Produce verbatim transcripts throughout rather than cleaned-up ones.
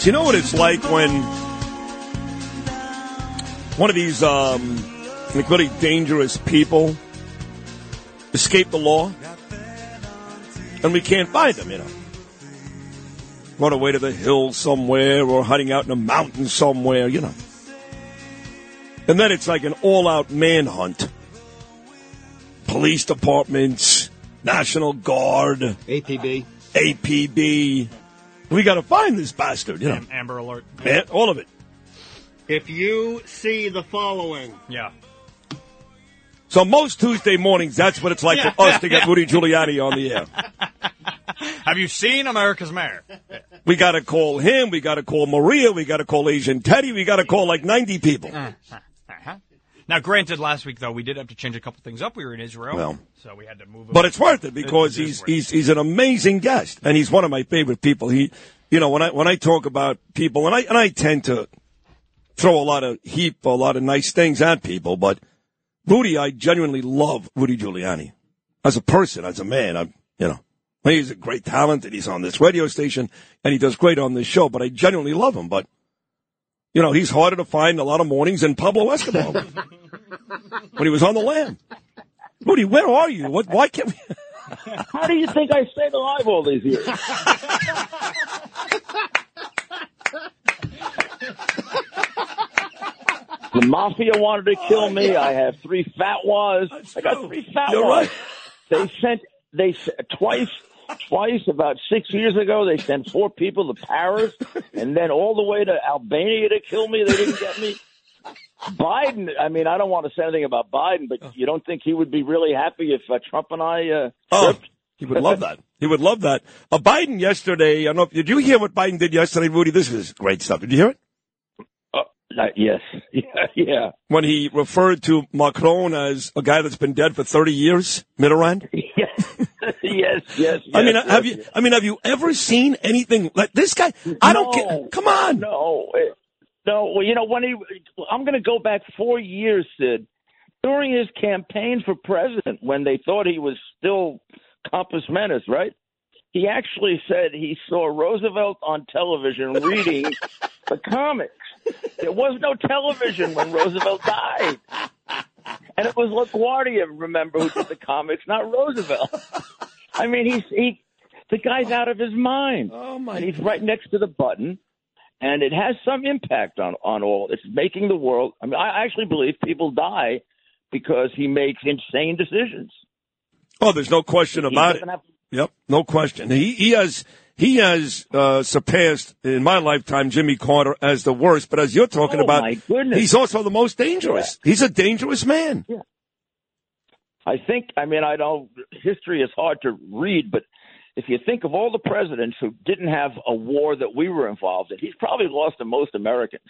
Do you know what it's like when one of these um, like really dangerous people escape the law and we can't find them, you know? Run away to the hills somewhere or hiding out in a mountain somewhere, you know. And then it's like an all-out manhunt. Police departments, National Guard. A P B. A P B. We got to find this bastard, you know. Amber Alert. Yeah, all of it. If you see the following. Yeah. So most Tuesday mornings, that's what it's like yeah, for us yeah, to get yeah. Rudy Giuliani on the air. Have you seen America's mayor? We got to call him. We got to call Maria. We got to call Asian Teddy. We got to call like ninety people. Uh-huh. Now, granted, last week, though, we did have to change a couple things up. We were in Israel, well, so we had to move. But it's worth it because it he's, he's, he's an amazing guest, and he's one of my favorite people. He, you know, when I when I talk about people, and I and I tend to throw a lot of heap, a lot of nice things at people, but Rudy, I genuinely love Rudy Giuliani as a person, as a man. I'm, you know, he's a great talent, and he's on this radio station, and he does great on this show. But I genuinely love him. But you know, he's harder to find a lot of mornings than Pablo Escobar when he was on the lam. Rudy, where are you? What? Why can't we? How do you think I stayed alive all these years? The mafia wanted to kill oh, me. Yeah. I have three fatwas. That's I got true. three fatwas. Right. They sent they twice, twice about six years ago. They sent four people to Paris, and then all the way to Albania to kill me. They didn't get me. Biden. I mean, I don't want to say anything about Biden, but you don't think he would be really happy if uh, Trump and I uh, tripped? Oh, he would love that. He would love that. Uh, Biden yesterday. I don't know. If, did you hear what Biden did yesterday, Rudy? This is great stuff. Did you hear it? Uh, yes. Yeah, yeah. When he referred to Macron as a guy that's been dead for thirty years, Mitterrand. Yes. yes, yes. I mean, yes, have yes, you? Yes. I mean, have you ever seen anything like this guy? I no, don't get. Come on. No. No. Well, you know, when he, I'm going to go back four years, Sid, during his campaign for president, when they thought he was still Compass Menace, right? He actually said he saw Roosevelt on television reading the comics. There was no television when Roosevelt died. And it was LaGuardia, remember, who did the comics, not Roosevelt. I mean, he's, he, the guy's out of his mind. Oh my! And he's right next to the button. And it has some impact on, on all. It's making the world. I mean, I actually believe people die because he makes insane decisions. Oh, there's no question he about it. Have- yep, no question. He, he has... He has uh, surpassed, in my lifetime, Jimmy Carter as the worst. But as you're talking oh, about, he's also the most dangerous. Yeah. He's a dangerous man. Yeah. I think, I mean, I don't, history is hard to read, but if you think of all the presidents who didn't have a war that we were involved in, he's probably lost the most Americans.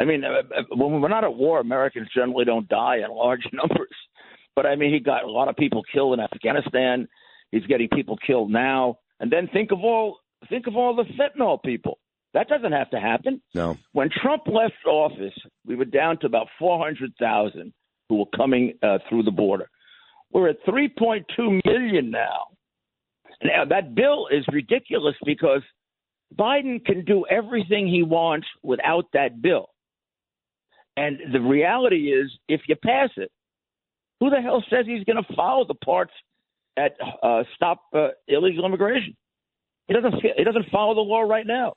I mean, when we're not at war, Americans generally don't die in large numbers. But, I mean, he got a lot of people killed in Afghanistan. He's getting people killed now. And then think of all think of all the fentanyl people. That doesn't have to happen. No. When Trump left office, we were down to about four hundred thousand who were coming uh, through the border. We're at three point two million now. Now, that bill is ridiculous because Biden can do everything he wants without that bill. And the reality is, if you pass it, who the hell says he's going to follow the parts at uh, stop uh, illegal immigration? It doesn't it doesn't follow the law right now.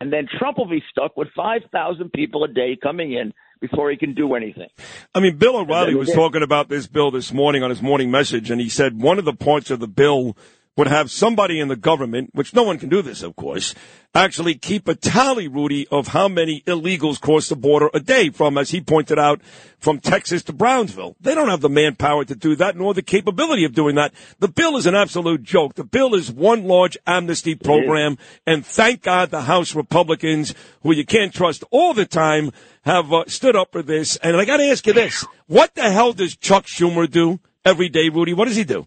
And then Trump will be stuck with five thousand people a day coming in before he can do anything. I mean, Bill O'Reilly was talking about this bill this morning on his morning message, and he said one of the parts of the bill would have somebody in the government, which no one can do this, of course, actually keep a tally, Rudy, of how many illegals cross the border a day from, as he pointed out, from Texas to Brownsville. They don't have the manpower to do that, nor the capability of doing that. The bill is an absolute joke. The bill is one large amnesty program, and thank God the House Republicans, who you can't trust all the time, have uh, stood up for this. And I got to ask you this. What the hell does Chuck Schumer do every day, Rudy? What does he do?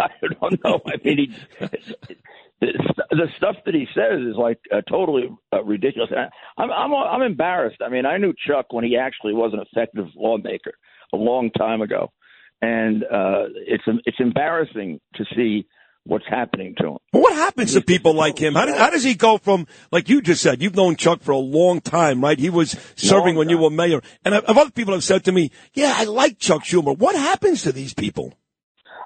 I don't know. I mean, he, the, the stuff that he says is like uh, totally uh, ridiculous. I, I'm, I'm I'm embarrassed. I mean, I knew Chuck when he actually was an effective lawmaker a long time ago, and uh, it's it's embarrassing to see what's happening to him. But what happens to people like him? How, do, how does he go from, like you just said, you've known Chuck for a long time, right? He was serving when you were mayor, and I've, other people have said to me, "Yeah, I like Chuck Schumer." What happens to these people?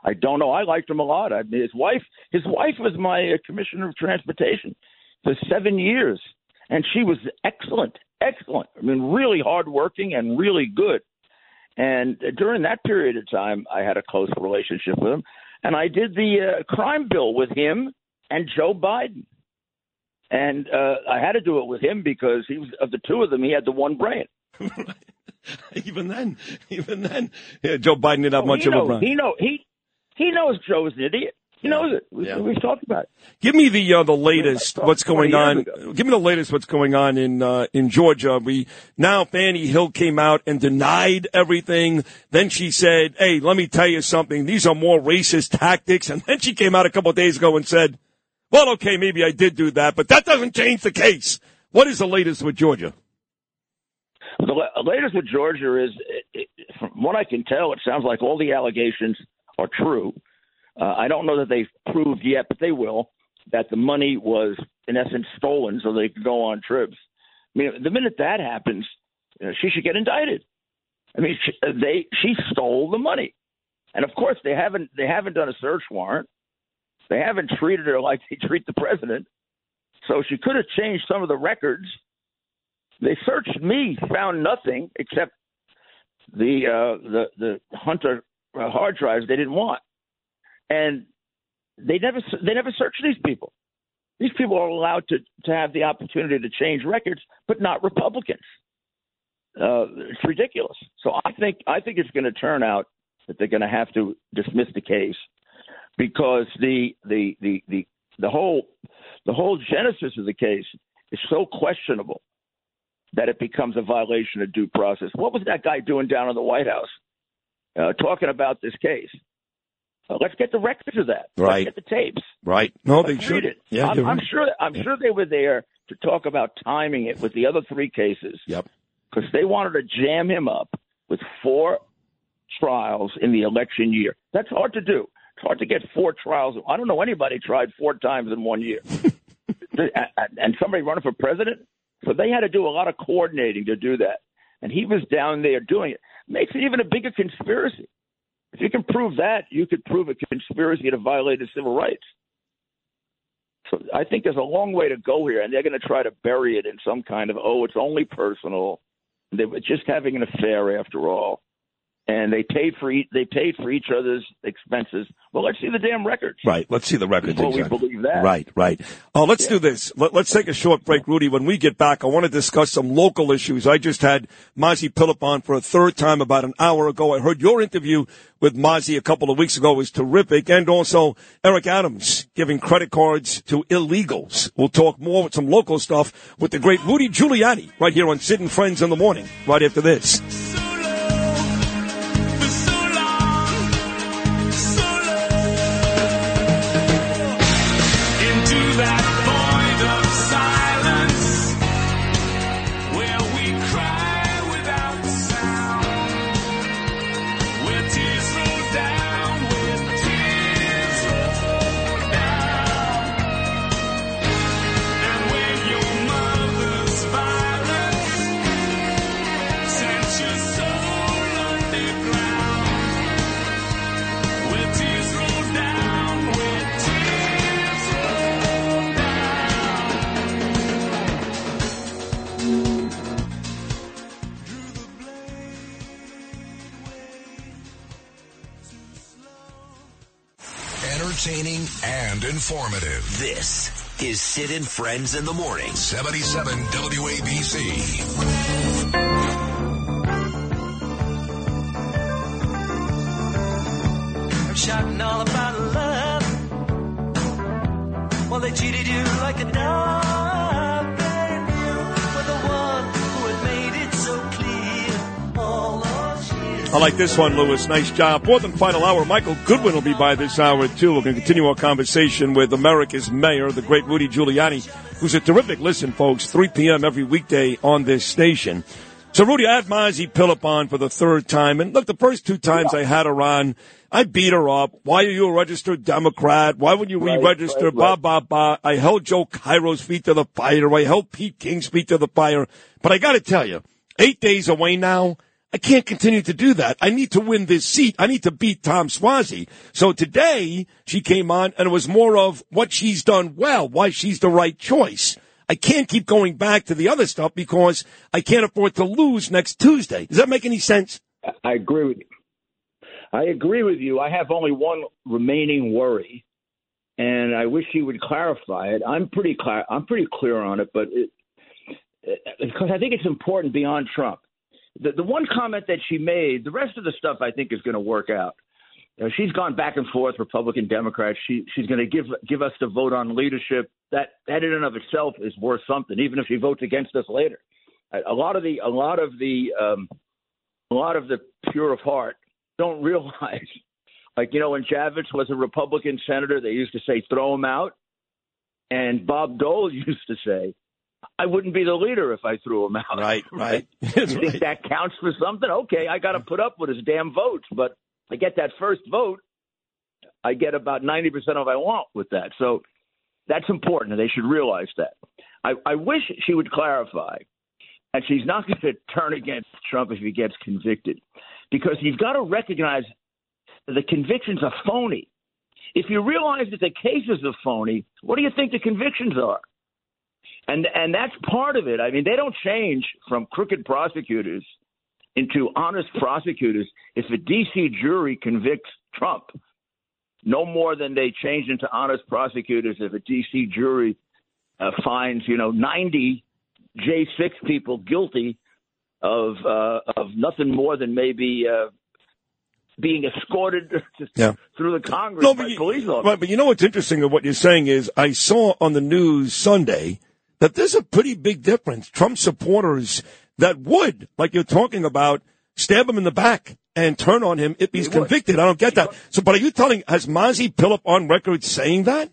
I don't know. I liked him a lot. I mean, his wife, his wife was my uh, commissioner of transportation for seven years, and she was excellent, excellent. I mean, really hardworking and really good. And uh, during that period of time, I had a close relationship with him, and I did the uh, crime bill with him and Joe Biden. And uh, I had to do it with him because he was, of the two of them, he had the one brain. even then, even then, yeah, Joe Biden didn't have oh, much of knows, a brain. He know he. He knows Joe is an idiot. He knows it. We, yeah. We've talked about it. Give me the uh, the latest. What's going on? Give me the latest. What's going on in uh, in Georgia? We now Fannie Hill came out and denied everything. Then she said, "Hey, let me tell you something. These are more racist tactics." And then she came out a couple of days ago and said, "Well, okay, maybe I did do that, but that doesn't change the case." What is the latest with Georgia? The latest with Georgia is, it, it, from what I can tell, it sounds like all the allegations are true. Uh, I don't know that they've proved yet, but they will, that the money was, in essence, stolen so they could go on trips. I mean, the minute that happens, you know, she should get indicted. I mean, she, they she stole the money. And, of course, they haven't they haven't done a search warrant. They haven't treated her like they treat the president. So she could have changed some of the records. They searched me, found nothing except the uh, the, the Hunter hard drives they didn't want, and they never they never search these people. These people are allowed to, to have the opportunity to change records, but not Republicans. Uh, it's ridiculous. So I think I think it's going to turn out that they're going to have to dismiss the case because the the the the the whole the whole genesis of the case is so questionable that it becomes a violation of due process. What was that guy doing down in the White House? Uh, talking about this case. Uh, let's get the records of that. Right. Let's get the tapes. Right. No, they should. Yeah, I'm, I'm sure I'm yeah. sure they were there to talk about timing it with the other three cases. Yep. Because they wanted to jam him up with four trials in the election year. That's hard to do. It's hard to get four trials. I don't know anybody tried four times in one year. And somebody running for president? So they had to do a lot of coordinating to do that. And he was down there doing it. Makes it even a bigger conspiracy. If you can prove that, you could prove a conspiracy to violate the civil rights. So I think there's a long way to go here, and they're going to try to bury it in some kind of, oh, it's only personal. They were just having an affair after all, and they paid for e- they paid for each other's expenses. Well, let's see the damn records. Right. Let's see the records. Before exactly. we believe that. Right. Right. Oh, let's yeah. do this. Let, let's take a short break, Rudy. When we get back, I want to discuss some local issues. I just had Mazi Pilip on for a third time about an hour ago. I heard your interview with Mazi a couple of weeks ago. It was terrific. And also Eric Adams giving credit cards to illegals. We'll talk more with some local stuff with the great Rudy Giuliani right here on Sid and Friends in the Morning right after this. Just informative. This is Sid and Friends in the Morning. seventy-seven W A B C. I'm shouting all about love. Well, they cheated you like a dog. They knew for the one who had made it so clear all those years. I like this one, Lewis. Nice job. Fourth and final hour. Michael Goodwin will be by this hour, too. We're going to continue our conversation with America's mayor, the great Rudy Giuliani, who's a terrific listen, folks, three p.m. every weekday on this station. So, Rudy, I had Mazi Pilip on for the third time. And, look, the first two times I had her on, I beat her up. Why are you a registered Democrat? Why would you right, re-register? Right, bah, bah, bah. I held Joe Cairo's feet to the fire. I held Pete King's feet to the fire. But I got to tell you, eight days away now, I can't continue to do that. I need to win this seat. I need to beat Tom Suozzi. So today, she came on, and it was more of what she's done well, why she's the right choice. I can't keep going back to the other stuff because I can't afford to lose next Tuesday. Does that make any sense? I agree with you. I agree with you. I have only one remaining worry, and I wish you would clarify it. I'm pretty clear. I'm pretty clear on it, but it, it, because I think it's important beyond Trump. The, the one comment that she made, the rest of the stuff I think is going to work out. You know, she's gone back and forth, Republican, Democrat. She, she's going to give give us the vote on leadership. That that in and of itself is worth something, even if she votes against us later. A lot of the a lot of the um, a lot of the pure of heart don't realize, like, you know, when Javits was a Republican senator, they used to say, throw him out. And Bob Dole used to say, I wouldn't be the leader if I threw him out. Right, right. right. You think right. that counts for something? Okay, I got to put up with his damn votes. But I get that first vote, I get about ninety percent of what I want with that. So that's important, and they should realize that. I, I wish she would clarify that she's not going to turn against Trump if he gets convicted. Because you've got to recognize the convictions are phony. If you realize that the cases are phony, what do you think the convictions are? And and that's part of it. I mean, they don't change from crooked prosecutors into honest prosecutors if a D C jury convicts Trump, no more than they change into honest prosecutors if a D C jury uh, finds, you know, ninety J six people guilty of uh, of nothing more than maybe uh, being escorted to, yeah. through the Congress no, by you, police officers. Right, but you know what's interesting of what you're saying is I saw on the news Sunday that there's a pretty big difference. Trump supporters that would, like you're talking about, stab him in the back and turn on him if he's he convicted. I don't get that. So, but are you telling, has Mazi Pilip on record saying that?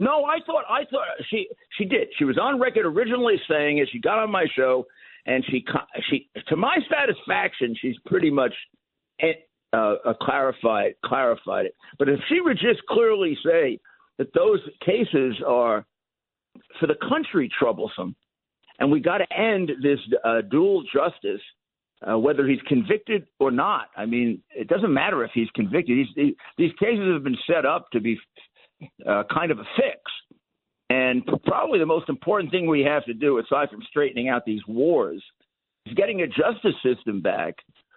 No, I thought I thought she she did. She was on record originally saying it. She got on my show. And she, she, to my satisfaction, she's pretty much uh, clarified, clarified it. But if she would just clearly say that those cases are, for the country, troublesome, and we got to end this uh, dual justice, uh, whether he's convicted or not. I mean, it doesn't matter if he's convicted. He's, he, these cases have been set up to be uh, kind of a fix. And probably the most important thing we have to do, aside from straightening out these wars, is getting a justice system back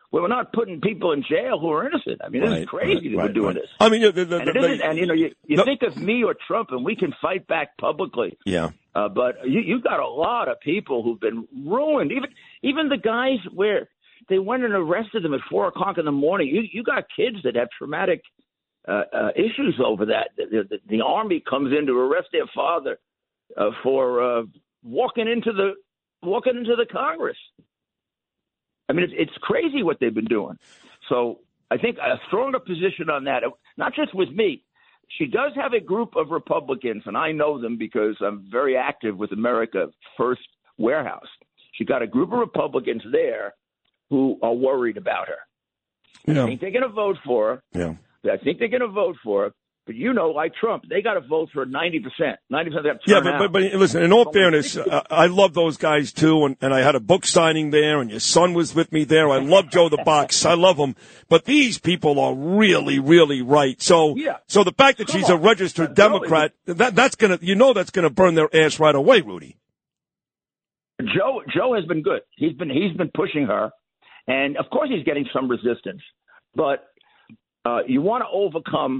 where we're not putting people in jail who are innocent. I mean, right, this is crazy right, that right, we're doing right. this. I mean, the, the, and, it the, isn't, and you know, you, you no. think of me or Trump, and we can fight back publicly. Yeah. Uh, but you, you've got a lot of people who've been ruined. Even even the guys where they went and arrested them at four o'clock in the morning. You you got kids that have traumatic Uh, uh, issues over that. The, the, the army comes in to arrest their father uh, for uh, walking into the walking into the Congress. I mean, it's, it's crazy what they've been doing. So I think a stronger position on that, not just with me. She does have a group of Republicans, and I know them because I'm very active with America First Warehouse. She got a group of Republicans there who are worried about her. Yeah. I think they're going to vote for her. Yeah. I think they're going to vote for it, but you know, like Trump, they got to vote for ninety percent. ninety percent of that. Yeah, but, but, but listen, in all fairness, uh, I love those guys, too, and, and I had a book signing there, and your son was with me there. I love Joe the Box. I love him. But these people are really, really right. So yeah. so the fact that Come she's on. a registered Absolutely. Democrat, that that's going to, you know that's going to burn their ass right away, Rudy. Joe Joe has been good. He's been He's been pushing her, and of course he's getting some resistance, but – Uh, you want to overcome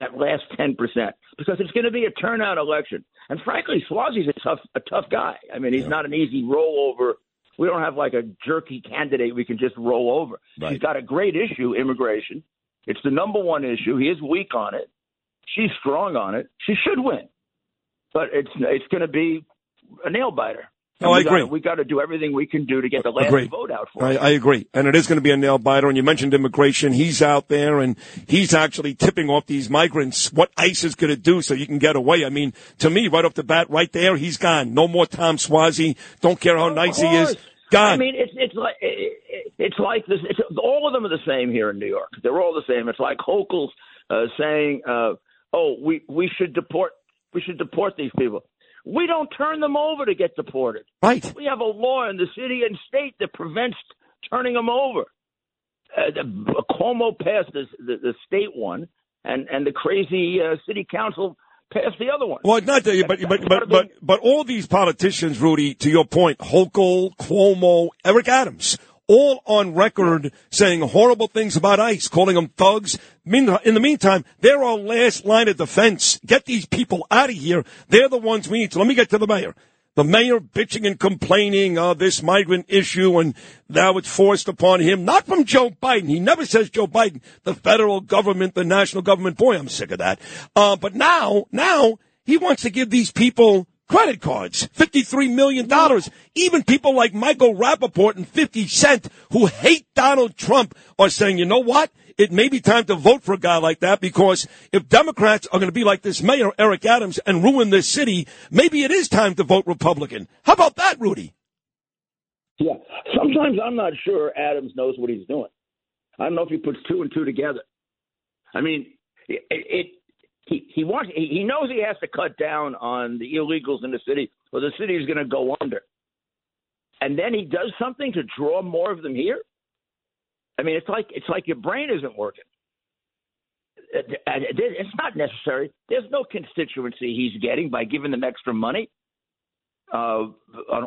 that last ten percent, because it's going to be a turnout election. And frankly, Suozzi's a tough, a tough guy. I mean, he's yeah. not an easy rollover. We don't have like a jerky candidate we can just roll over. Right. He's got a great issue, immigration. It's the number one issue. He is weak on it. She's strong on it. She should win. But it's it's going to be a nail biter. No, I agree. We got to do everything we can do to get the last Agreed. vote out for I, it. I agree. And it is going to be a nail biter. And you mentioned immigration. He's out there, and he's actually tipping off these migrants what ICE is going to do so you can get away. I mean, to me, right off the bat, right there, he's gone. No more Tom Suozzi. Don't care how of nice course. he is. Gone. I mean, it's it's like it, it's like this. It's, all of them are the same here in New York. They're all the same. It's like Hochul uh, saying, uh, "Oh, we we should deport we should deport these people." We don't turn them over to get deported. Right. We have a law in the city and state that prevents turning them over. Uh, the, Cuomo passed this, the, the state one, and, and the crazy uh, city council passed the other one. Well, not that, but, but, but, but, but all these politicians, Rudy, to your point, Hochul, Cuomo, Eric Adams, all on record saying horrible things about ICE, calling them thugs. In the meantime, they're our last line of defense. Get these people out of here. They're the ones we need to. Let me get to the mayor. The mayor bitching and complaining of this migrant issue, and now it's forced upon him, not from Joe Biden. He never says Joe Biden, the federal government, the national government. Boy, I'm sick of that. Uh, but now, now he wants to give these people credit cards, fifty-three million dollars. Even people like Michael Rappaport and fifty cent, who hate Donald Trump, are saying, you know what? It may be time to vote for a guy like that, because if Democrats are going to be like this mayor, Eric Adams, and ruin this city, maybe it is time to vote Republican. How about that, Rudy? Yeah. Sometimes I'm not sure Adams knows what he's doing. I don't know if he puts two and two together. I mean, it... it He he wants he knows he has to cut down on the illegals in the city, or the city is going to go under. And then he does something to draw more of them here. I mean, it's like it's like your brain isn't working. It's not necessary. There's no constituency he's getting by giving them extra money, uh,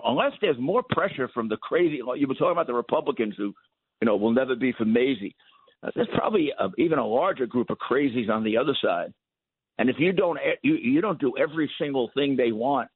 unless there's more pressure from the crazy. You were talking about the Republicans who, you know, will never be for Mazi. Uh, there's probably a, even a larger group of crazies on the other side. And if you don't you, you don't do every single thing they want,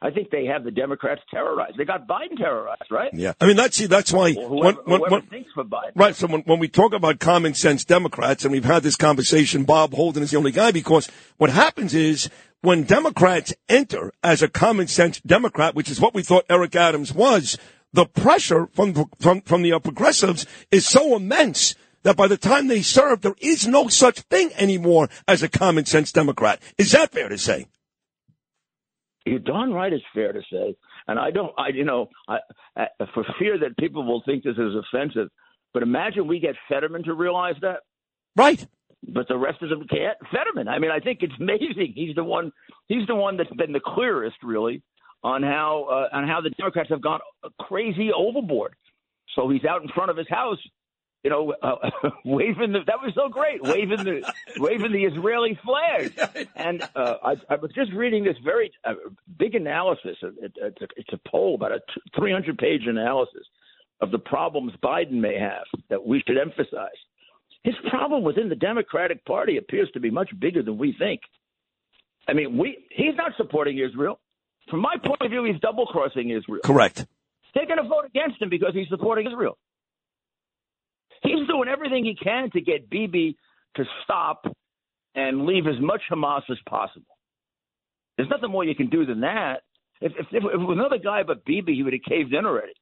I think they have the Democrats terrorized. They got Biden terrorized, right? Yeah. I mean, that's, that's why well, whoever, when, whoever when, thinks for Biden. Right. So when, when we talk about common sense Democrats, and we've had this conversation, Bob Holden is the only guy, because what happens is when Democrats enter as a common sense Democrat, which is what we thought Eric Adams was, the pressure from from, from the progressives is so immense that by the time they serve, there is no such thing anymore as a common-sense Democrat. Is that fair to say? You're darn right it's fair to say. And I don't, I you know, I, I, for fear that people will think this is offensive, but imagine we get Fetterman to realize that. Right. But the rest of them can't. Fetterman, I mean, I think it's amazing. He's the one, he's the one that's been the clearest, really, on how, uh, on how the Democrats have gone crazy overboard. So he's out in front of his house, you know, uh, waving the, that was so great, waving the, waving the Israeli flag. And uh, I, I was just reading this very uh, big analysis. It, it's, a, it's a poll, about a three hundred page analysis of the problems Biden may have that we should emphasize. His problem within the Democratic Party appears to be much bigger than we think. I mean, we he's not supporting Israel. From my point of view, he's double-crossing Israel. Correct. They're going to vote against him because he's supporting Israel. He's doing everything he can to get Bibi to stop and leave as much Hamas as possible. There's nothing more you can do than that. If, if, if it was another guy but Bibi, he would have caved in already.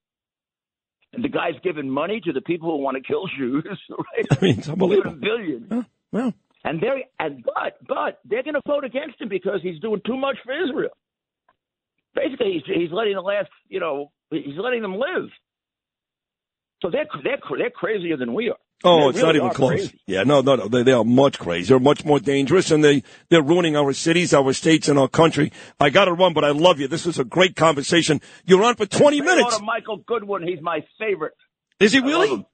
And the guy's giving money to the people who want to kill Jews, right? I mean, it's unbelievable. A billion. Yeah, well. And they and but but they're going to vote against him because he's doing too much for Israel. Basically, he's, he's letting the last, you know, he's letting them live. So they're, they're, they're crazier than we are. Oh, it's really not even close. Crazy. Yeah, no, no, no. They, they are much crazier, much more dangerous, and they, they're ruining our cities, our states, and our country. I got to run, but I love you. This was a great conversation. You're on for twenty Say minutes. To Michael Goodwin. He's my favorite. Is he really?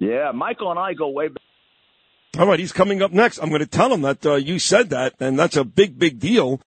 Yeah, Michael and I go way back. All right, he's coming up next. I'm going to tell him that uh, you said that, and that's a big, big deal.